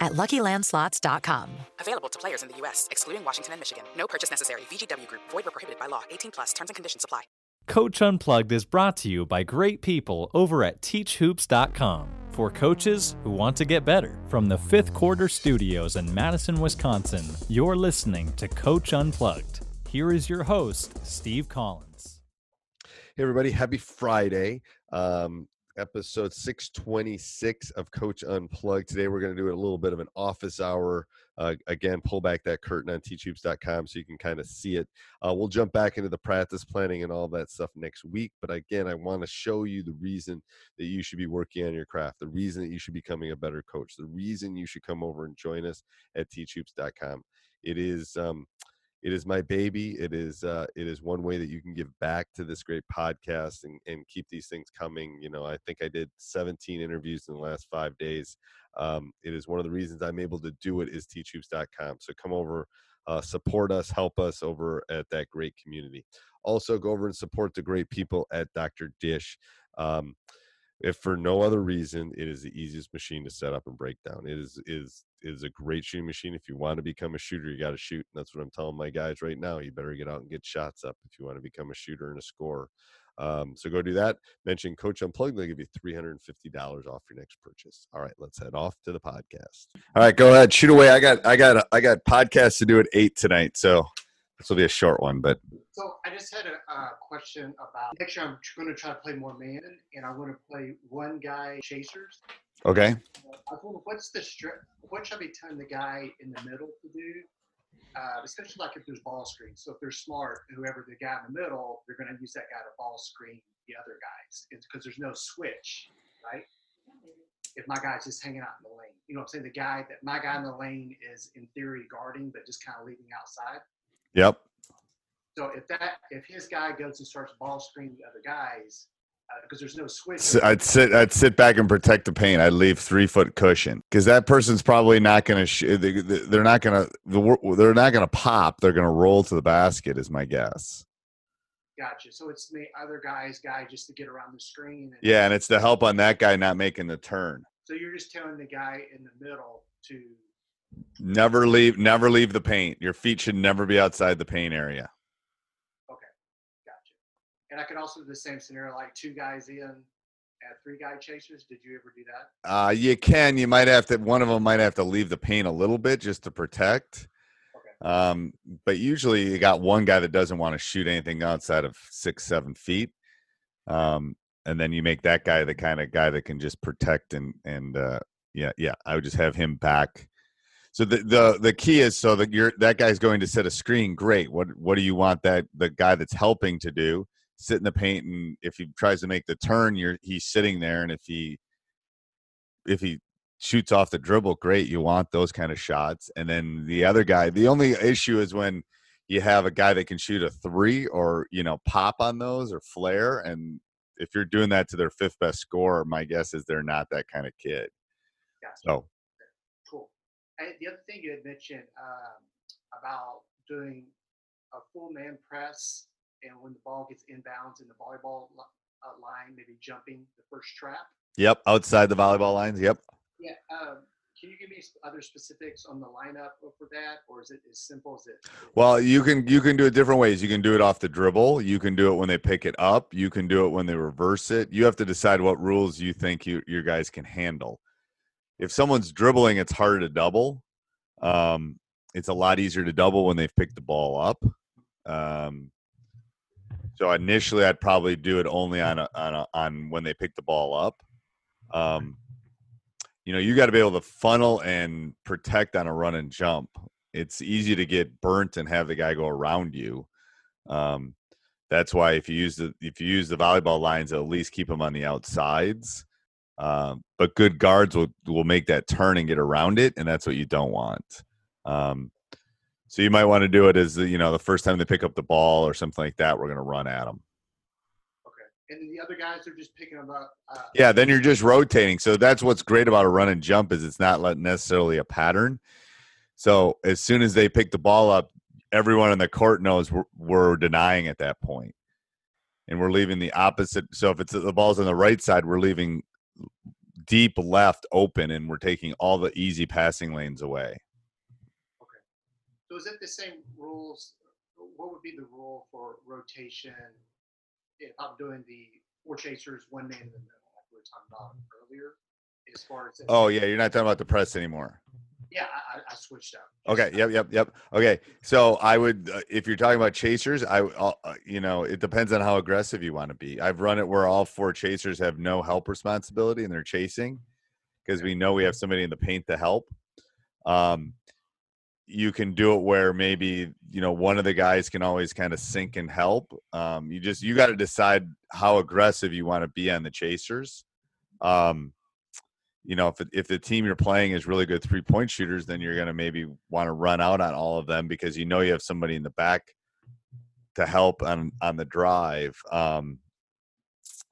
at luckylandslots.com. Available to players in the U.S., excluding Washington and Michigan. No purchase necessary. VGW Group. Void where prohibited by law. 18+. Terms and conditions apply. Coach Unplugged is brought to you by great people over at Teachhoops.com. For coaches who want to get better. From the Fifth Quarter Studios in Madison, Wisconsin, you're listening to Coach Unplugged. Here is your host, Steve Collins. Hey, everybody. Happy Friday. Episode 626 of Coach Unplugged. Today we're going to do a little bit of an office hour. Again, pull back that curtain on Teachhoops.com so you can kind of see it. We'll jump back into the practice planning and all that stuff next week. But again, I want to show you the reason that you should be working on your craft, the reason that you should be becoming a better coach, the reason you should come over and join us at Teachhoops.com. It is my baby. It is one way that you can give back to this great podcast and keep these things coming. You know, I think I did 17 interviews in the last 5 days. It is one of the reasons I'm able to do it is teachhoops.com. So come over, support us, help us over at that great community. Also go over and support the great people at Dr. Dish. If for no other reason, it is the easiest machine to set up and break down. It is a great shooting machine. If you want to become a shooter, you got to shoot. And that's what I'm telling my guys right now. You better get out and get shots up if you want to become a shooter and a scorer. So go do that. Mention Coach Unplugged. They'll give you $350 off your next purchase. All right, let's head off to the podcast. All right, go ahead. Shoot away. I got podcasts to do at 8 tonight. So this will be a short one, but. So I just had a question about actually I'm going to try to play more man, and I want to play one guy chasers. Okay. I wonder what's the strip? What should I be telling the guy in the middle to do? Especially like if there's ball screens. So if they're smart, whoever the guy in the middle, they're going to use that guy to ball screen the other guys. It's because there's no switch, right? If my guy's just hanging out in the lane, you know what I'm saying? My guy in the lane is in theory guarding, but just kind of leaving outside. Yep. So if his guy goes and starts ball screening the other guys. Because there's no switch. So I'd sit back and protect the paint. I'd leave 3-foot cushion because that person's probably not going to. They're not going to pop. They're going to roll to the basket, is my guess. Gotcha. So it's the other guy's guy just to get around the screen. And it's to help on that guy not making the turn. So you're just telling the guy in the middle to never leave the paint. Your feet should never be outside the paint area. And I could also do the same scenario, like two guys in at 3-guy chasers. Did you ever do that? You can. You might have to. One of them might have to leave the paint a little bit just to protect. Okay. But usually you got one guy that doesn't want to shoot anything outside of 6-7 feet, and then you make that guy the kind of guy that can just protect and I would just have him back. So the key is so that that guy's going to set a screen. Great. What do you want the guy that's helping to do? Sit in the paint, and if he tries to make the turn, he's sitting there. And if he shoots off the dribble, great. You want those kind of shots. And then the other guy, the only issue is when you have a guy that can shoot a 3 or, you know, pop on those or flare. And if you're doing that to their 5th best scorer, my guess is they're not that kind of kid. Gotcha. So cool. The other thing you had mentioned about doing a full man press, and when the ball gets inbounds in the volleyball line, maybe jumping the first trap. Yep, outside the volleyball lines. Yep. Yeah. Can you give me other specifics on the lineup for that, or is it as simple as it? Well, you can do it different ways. You can do it off the dribble. You can do it when they pick it up. You can do it when they reverse it. You have to decide what rules you think your guys can handle. If someone's dribbling, it's harder to double. It's a lot easier to double when they've picked the ball up. So initially, I'd probably do it only on when they pick the ball up. You know, you got to be able to funnel and protect on a run and jump. It's easy to get burnt and have the guy go around you. That's why if you use the volleyball lines, at least keep them on the outsides. But good guards will make that turn and get around it, and that's what you don't want. So you might want to do it as the first time they pick up the ball or something like that, we're going to run at them. Okay. And then the other guys are just picking them up. Yeah. Then you're just rotating. So that's what's great about a run and jump is it's not necessarily a pattern. So as soon as they pick the ball up, everyone on the court knows we're denying at that point, and we're leaving the opposite. So if it's the ball's on the right side, we're leaving deep left open, and we're taking all the easy passing lanes away. So is it the same rules? What would be the rule for rotation if I'm doing the four chasers, one man in the middle, like we were talking about earlier? As far as you're not talking about the press anymore. Yeah, I switched up. Okay, yep. Okay, so I would, if you're talking about chasers, it depends on how aggressive you want to be. I've run it where all four chasers have no help responsibility and they're chasing because we know we have somebody in the paint to help. You can do it where maybe, one of the guys can always kind of sink and help. You got to decide how aggressive you want to be on the chasers. If the team you're playing is really good 3-point shooters, then you're going to maybe want to run out on all of them because you have somebody in the back to help on the drive.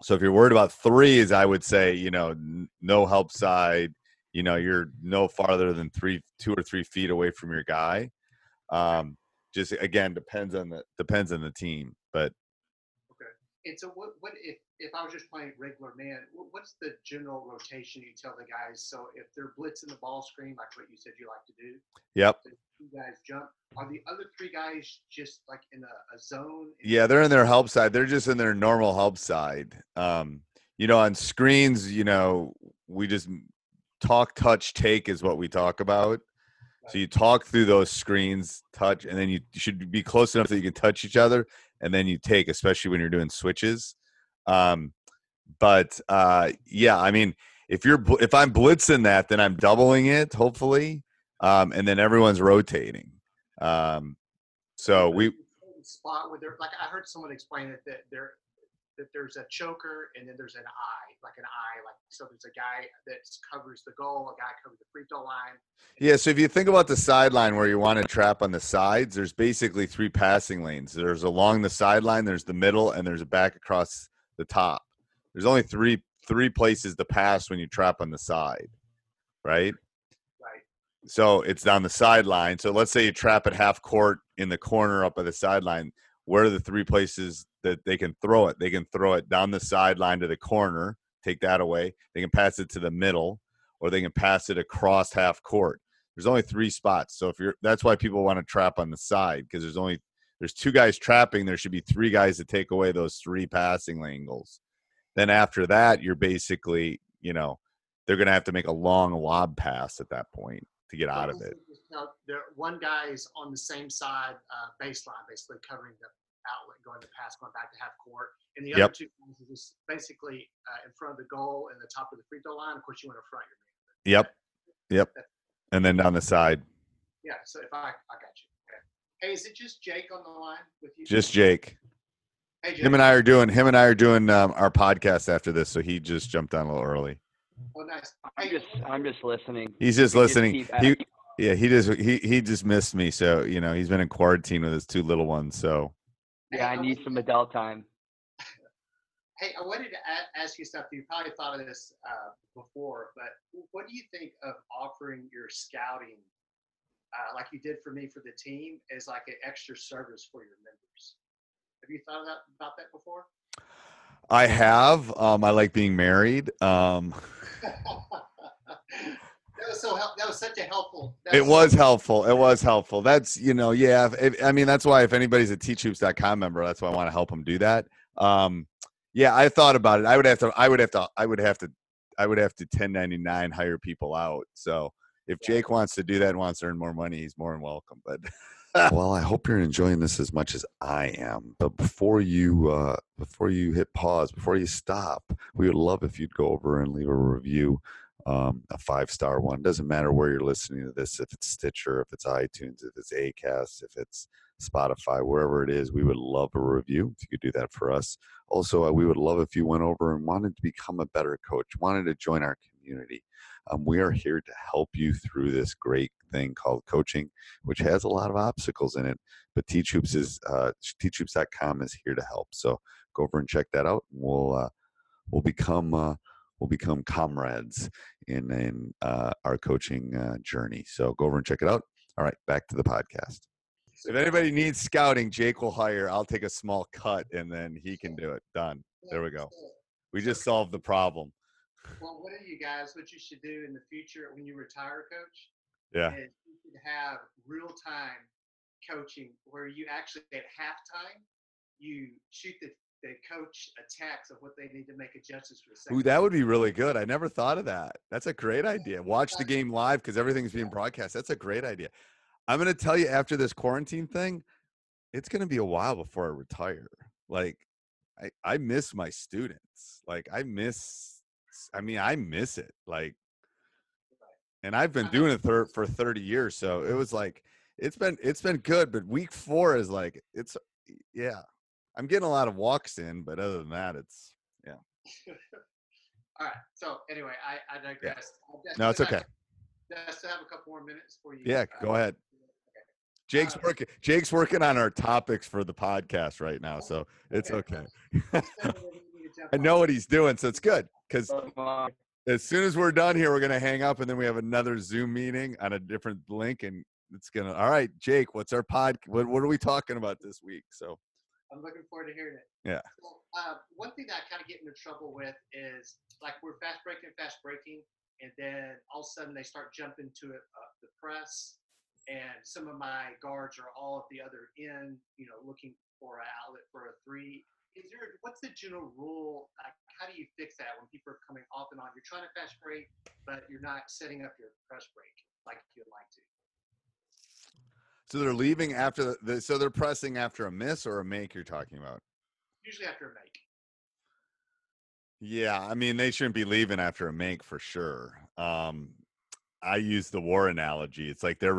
So if you're worried about threes, I would say, no help side. You're no farther than 2 or 3 feet away from your guy. Just again, depends on the team, but. Okay. And so what if I was just playing regular man, what's the general rotation you tell the guys? So if they're blitzing the ball screen, like what you said, you like to do. Yep. So you guys jump. Are the other three guys just like in a zone? Yeah. They're in their help side. They're just in their normal help side. On screens, we just, talk, touch, take is what we talk about. So you talk through those screens, touch, and then you should be close enough that you can touch each other, and then you take, especially when you're doing switches. If I'm blitzing that, then I'm doubling it, hopefully, and then everyone's rotating. So we spot where they're like I heard someone explain it that there's a choker and then there's an eye, so there's a guy that covers the goal, a guy covers the free throw line. Yeah, so if you think about the sideline where you want to trap on the sides, there's basically three passing lanes. There's along the sideline, there's the middle, and there's a back across the top. There's only three places to pass when you trap on the side, right? Right. So it's down the sideline. So let's say you trap at half court in the corner up by the sideline. Where are the three places that they can throw it? They can throw it down the sideline to the corner, take that away. They can pass it to the middle, or they can pass it across half court. There's only three spots. So that's why people want to trap on the side, because there's two guys trapping. There should be three guys to take away those three passing lane goals. Then after that, you're basically, they're going to have to make a long lob pass at that point to get out of it. Now, one guy is on the same side baseline, basically covering the outlet, going to pass, going back to half court, and the other two guys are just basically in front of the goal and the top of the free throw line. Of course, you want to front your man. Yep. And then down the side. Yeah. So if I got you. Okay. Hey, is it just Jake on the line with you? Just Jake. Hey, Jake. Him and I are doing our podcast after this, so he just jumped on a little early. Oh, nice. Hey, I'm just listening. He's just listening. Yeah, he just missed me. So, he's been in quarantine with his two little ones. So, yeah, I need some adult time. Hey, I wanted to ask you something. You probably thought of this before, but what do you think of offering your scouting like you did for me for the team, as like an extra service for your members. Have you thought about that before? I have. I like being married. That was such a helpful. It was helpful. That's, you know, yeah. I mean, that's why if anybody's a Teachhoops.com member, that's why I want to help them do that. Yeah, I thought about it. I would have to 1099 hire people out. So if Jake wants to do that and wants to earn more money, he's more than welcome. But well, I hope you're enjoying this as much as I am. But before you hit pause, before you stop, we would love if you'd go over and leave a review. A 5-star one. Doesn't matter where you're listening to this, if it's Stitcher, if it's iTunes, if it's Acast, if it's Spotify, wherever it is, we would love a review if you could do that for us. Also, we would love if you went over and wanted to become a better coach, wanted to join our community. We are here to help you through this great thing called coaching, which has a lot of obstacles in it, but Teachhoops.com is here to help. So go over and check that out, and we'll become comrades in our coaching journey. So go over and check it out. All right, back to the podcast. If anybody needs scouting, Jake will hire. I'll take a small cut, and then he can do it. Done. There we go. We just solved the problem. Well, what are you guys, what you should do in the future when you retire, Coach? Yeah. Is you should have real-time coaching where you actually, at halftime, you shoot the coach attacks of what they need to make adjustments for the second. Ooh, that would be really good. I never thought of that. That's a great idea. Watch the game live because everything's being broadcast. That's a great idea. I'm going to tell you, after this quarantine thing, it's going to be a while before I retire. Like, I miss my students. Like, I miss it. Like, and I've been doing it for 30 years. So it was like, it's been good, but week 4 is like, I'm getting a lot of walks in, but other than that, it's, yeah. All right. So anyway, I digress. Yeah. No, it's okay. I still have a couple more minutes for you. Yeah, go ahead. Okay. Jake's working on our topics for the podcast right now, so it's okay. I know what he's doing, so it's good, because as soon as we're done here, we're going to hang up, and then we have another Zoom meeting on a different link, and it's going to, all right, Jake, what's our podcast? What are we talking about this week? So I'm looking forward to hearing it. Yeah. So, one thing that I kind of get into trouble with is, like, we're fast breaking, and then all of a sudden they start jumping to it, the press, and some of my guards are all at the other end, you know, looking for an outlet for a three. What's the general rule? Like, how do you fix that when people are coming off and on? You're trying to fast break, but you're not setting up your press break like you'd like to. So they're leaving after so they're pressing after a miss or a make you're talking about? Usually after a make. Yeah, I mean, they shouldn't be leaving after a make for sure. I use the war analogy. It's like they're not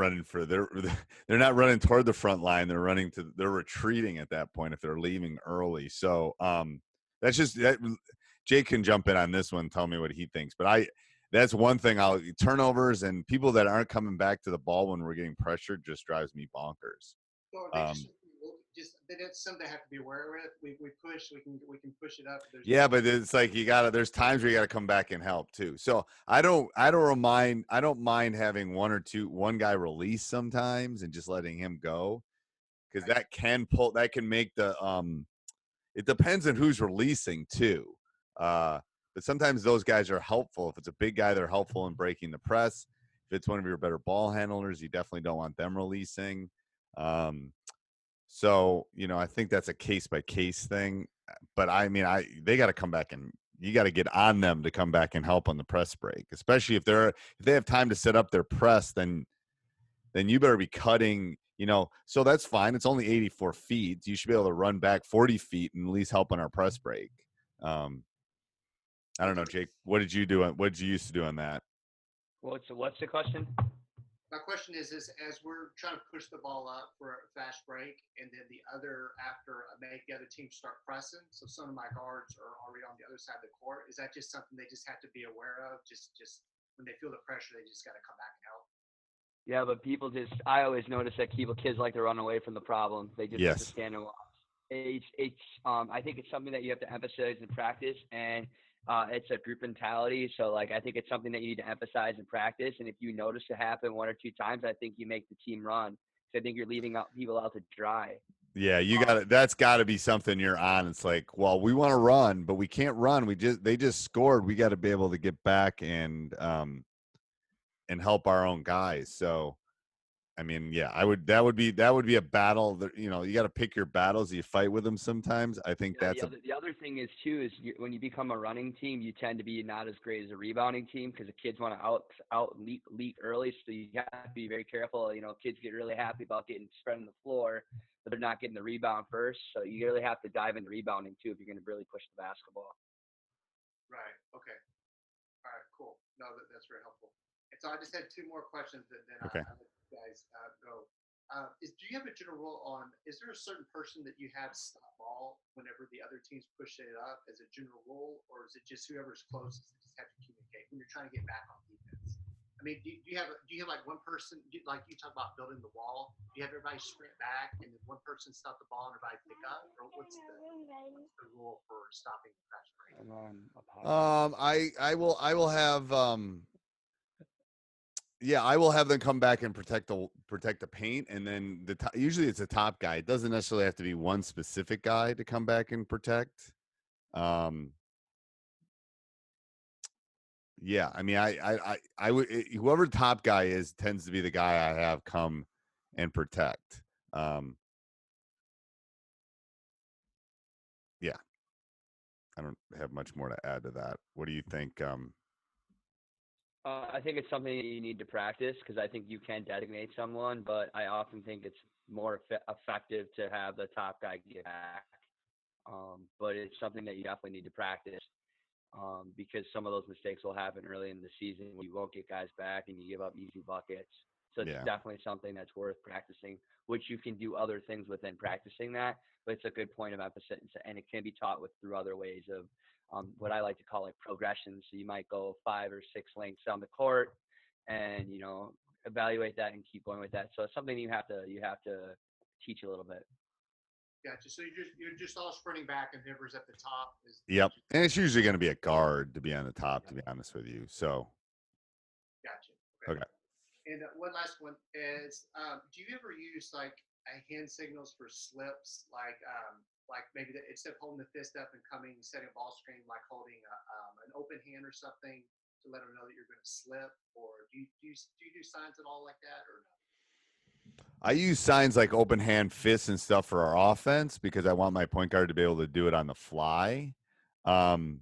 running toward the front line, they're retreating at that point if they're leaving early. So, Jake can jump in on this one, tell me what he thinks, but that's one thing. Turnovers and people that aren't coming back to the ball when we're getting pressured just drives me bonkers. So that's something I have to be aware of. We can push it up. But it's like there's times where you gotta come back and help too. So I don't mind having one guy release sometimes and just letting him go, because that can pull. That can make the It depends on who's releasing too. But sometimes those guys are helpful. If it's a big guy, they're helpful in breaking the press. If it's one of your better ball handlers, you definitely don't want them releasing. So, you know, I think that's a case-by-case thing. But, I mean, they got to come back, and you got to get on them to come back and help on the press break, especially if they have time to set up their press, then you better be cutting, you know. So that's fine. It's only 84 feet. You should be able to run back 40 feet and at least help on our press break. I don't know, Jake. What did you do? What did you used to do on that? What's the question? My question is as we're trying to push the ball up for a fast break, and then the other team start pressing, so some of my guards are already on the other side of the court. Is that just something they just have to be aware of? Just when they feel the pressure, they just got to come back and help. Yeah, but I always notice that kids like to run away from the problem. They just have to stand and watch. I think it's something that you have to emphasize in practice, and It's a group mentality. So like, I think it's something that you need to emphasize and practice. And if you notice it happen one or two times, I think you make the team run. So I think you're leaving out people out to dry. Yeah. You got it. That's gotta be something you're on. It's like, well, we want to run, but we can't run. They just scored. We got to be able to get back and help our own guys. So, I mean, yeah, that would be a battle that, you know, you got to pick your battles. You fight with them sometimes. I think the other thing is too, is when you become a running team, you tend to be not as great as a rebounding team because the kids want to out leap early. So you have to be very careful. You know, kids get really happy about getting spread on the floor, but they're not getting the rebound first. So you really have to dive into rebounding too, if you're going to really push the basketball. Right. Okay. All right, cool. No, that's very helpful. And so I just had two more questions that then okay. Do you have a general rule on, is there a certain person that you have stop ball whenever the other team's pushing it up as a general rule, or is it just whoever's closest that just have to communicate when you're trying to get back on defense? I mean, do you have like one person, like you talk about building the wall, do you have everybody sprint back and then one person stop the ball and everybody pick up, or what's the rule for stopping the fast break? I will have them come back and protect the paint, and then usually it's a top guy. It doesn't necessarily have to be one specific guy to come back and protect. I would whoever top guy is tends to be the guy I have come and protect. I don't have much more to add to that. What do you think? I think it's something that you need to practice because I think you can designate someone, but I often think it's more effective to have the top guy get back. But it's something that you definitely need to practice because some of those mistakes will happen early in the season when you won't get guys back and you give up easy buckets. So it's definitely something that's worth practicing, which you can do other things within practicing that. But it's a good point of emphasis, and it can be taught through other ways of what I like to call progression. So you might go 5 or 6 lengths down the court and, you know, evaluate that and keep going with that. So it's something you have to teach a little bit. Gotcha. So you're just all sprinting back and whoever's at the top is. Yep. And it's usually going to be a guard to be on the top, to be honest with you. So. Gotcha. Okay. And one last one is, do you ever use hand signals for slips? Like maybe instead of holding the fist up and setting a ball screen, like holding an open hand or something to let them know that you're going to slip, or do you do signs at all like that, or no? I use signs like open hand, fists, and stuff for our offense because I want my point guard to be able to do it on the fly. You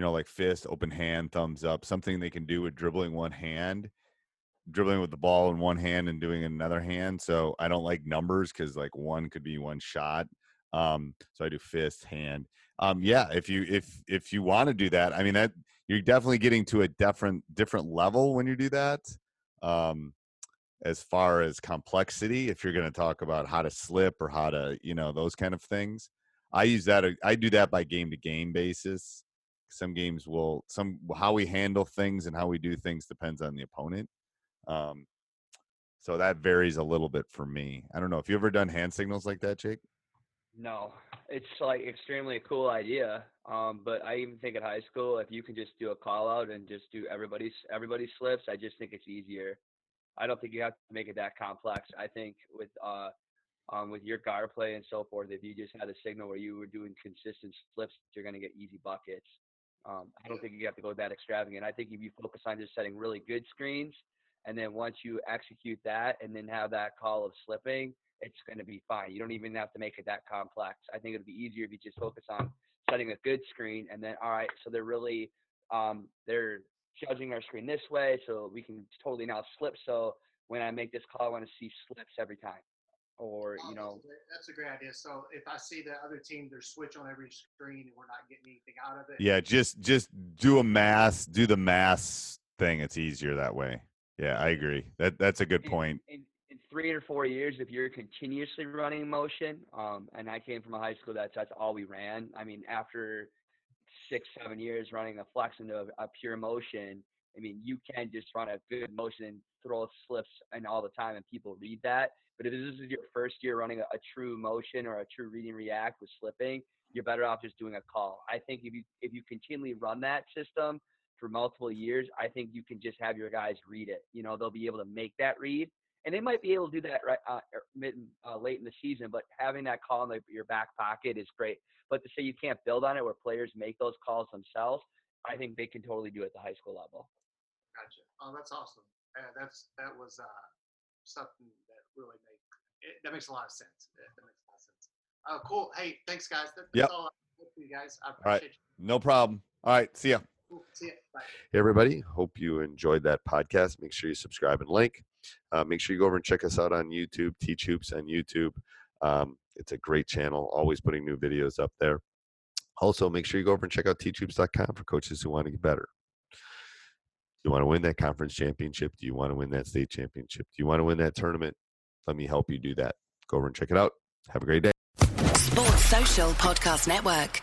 know, like fist, open hand, thumbs up, something they can do with dribbling with the ball in one hand and doing another hand. So I don't like numbers because like one could be one shot. So I do fist, hand. If you want to do that, I mean, that you're definitely getting to a different level when you do that. As far as complexity, if you're going to talk about how to slip or how to, you know, those kind of things, I do that by game to game basis. Some games how we handle things and how we do things depends on the opponent. So that varies a little bit for me. I don't know if you ever done hand signals like that, Jake? No, it's like extremely cool idea. But I even think at high school, if you can just do a call out and just do everybody's slips, I just think it's easier. I don't think you have to make it that complex. I think with your guard play and so forth, if you just had a signal where you were doing consistent slips, you're going to get easy buckets. I don't think you have to go that extravagant. I think if you focus on just setting really good screens, and then once you execute that and then have that call of slipping, it's going to be fine. You don't even have to make it that complex. I think it'd be easier if you just focus on setting a good screen and then, all right, so they're really, they're judging our screen this way. So we can totally now slip. So when I make this call, I want to see slips every time, or, you know, that's a great idea. So if I see the other team, they're switch on every screen and we're not getting anything out of it. Yeah. Just do the mass thing. It's easier that way. Yeah, I agree. That's a good point. In 3 or 4 years, if you're continuously running motion, and I came from a high school that's all we ran. I mean, after 6, 7 years running a flex into a pure motion, I mean, you can just run a good motion and throw slips and all the time, and people read that. But if this is your first year running a true motion or a true read and react with slipping, you're better off just doing a call. I think if you continually run that system for multiple years, I think you can just have your guys read it. You know, they'll be able to make that read, and they might be able to do that right late in the season. But having that call in your back pocket is great. But to say you can't build on it, where players make those calls themselves, I think they can totally do it at the high school level. Gotcha. Oh, that's awesome. That was something that really makes a lot of sense. That makes a lot of sense. Cool. Hey, thanks, guys. That's all I have for you guys. I appreciate you. No problem. All right. See ya. Cool. See ya. Bye. Hey, everybody. Hope you enjoyed that podcast. Make sure you subscribe and like. Make sure you go over and check us out on YouTube, Teach Hoops on YouTube. It's a great channel, always putting new videos up there. Also, make sure you go over and check out Teachhoops.com for coaches who want to get better. Do you want to win that conference championship? Do you want to win that state championship? Do you want to win that tournament? Let me help you do that. Go over and check it out. Have a great day. Sports Social Podcast Network.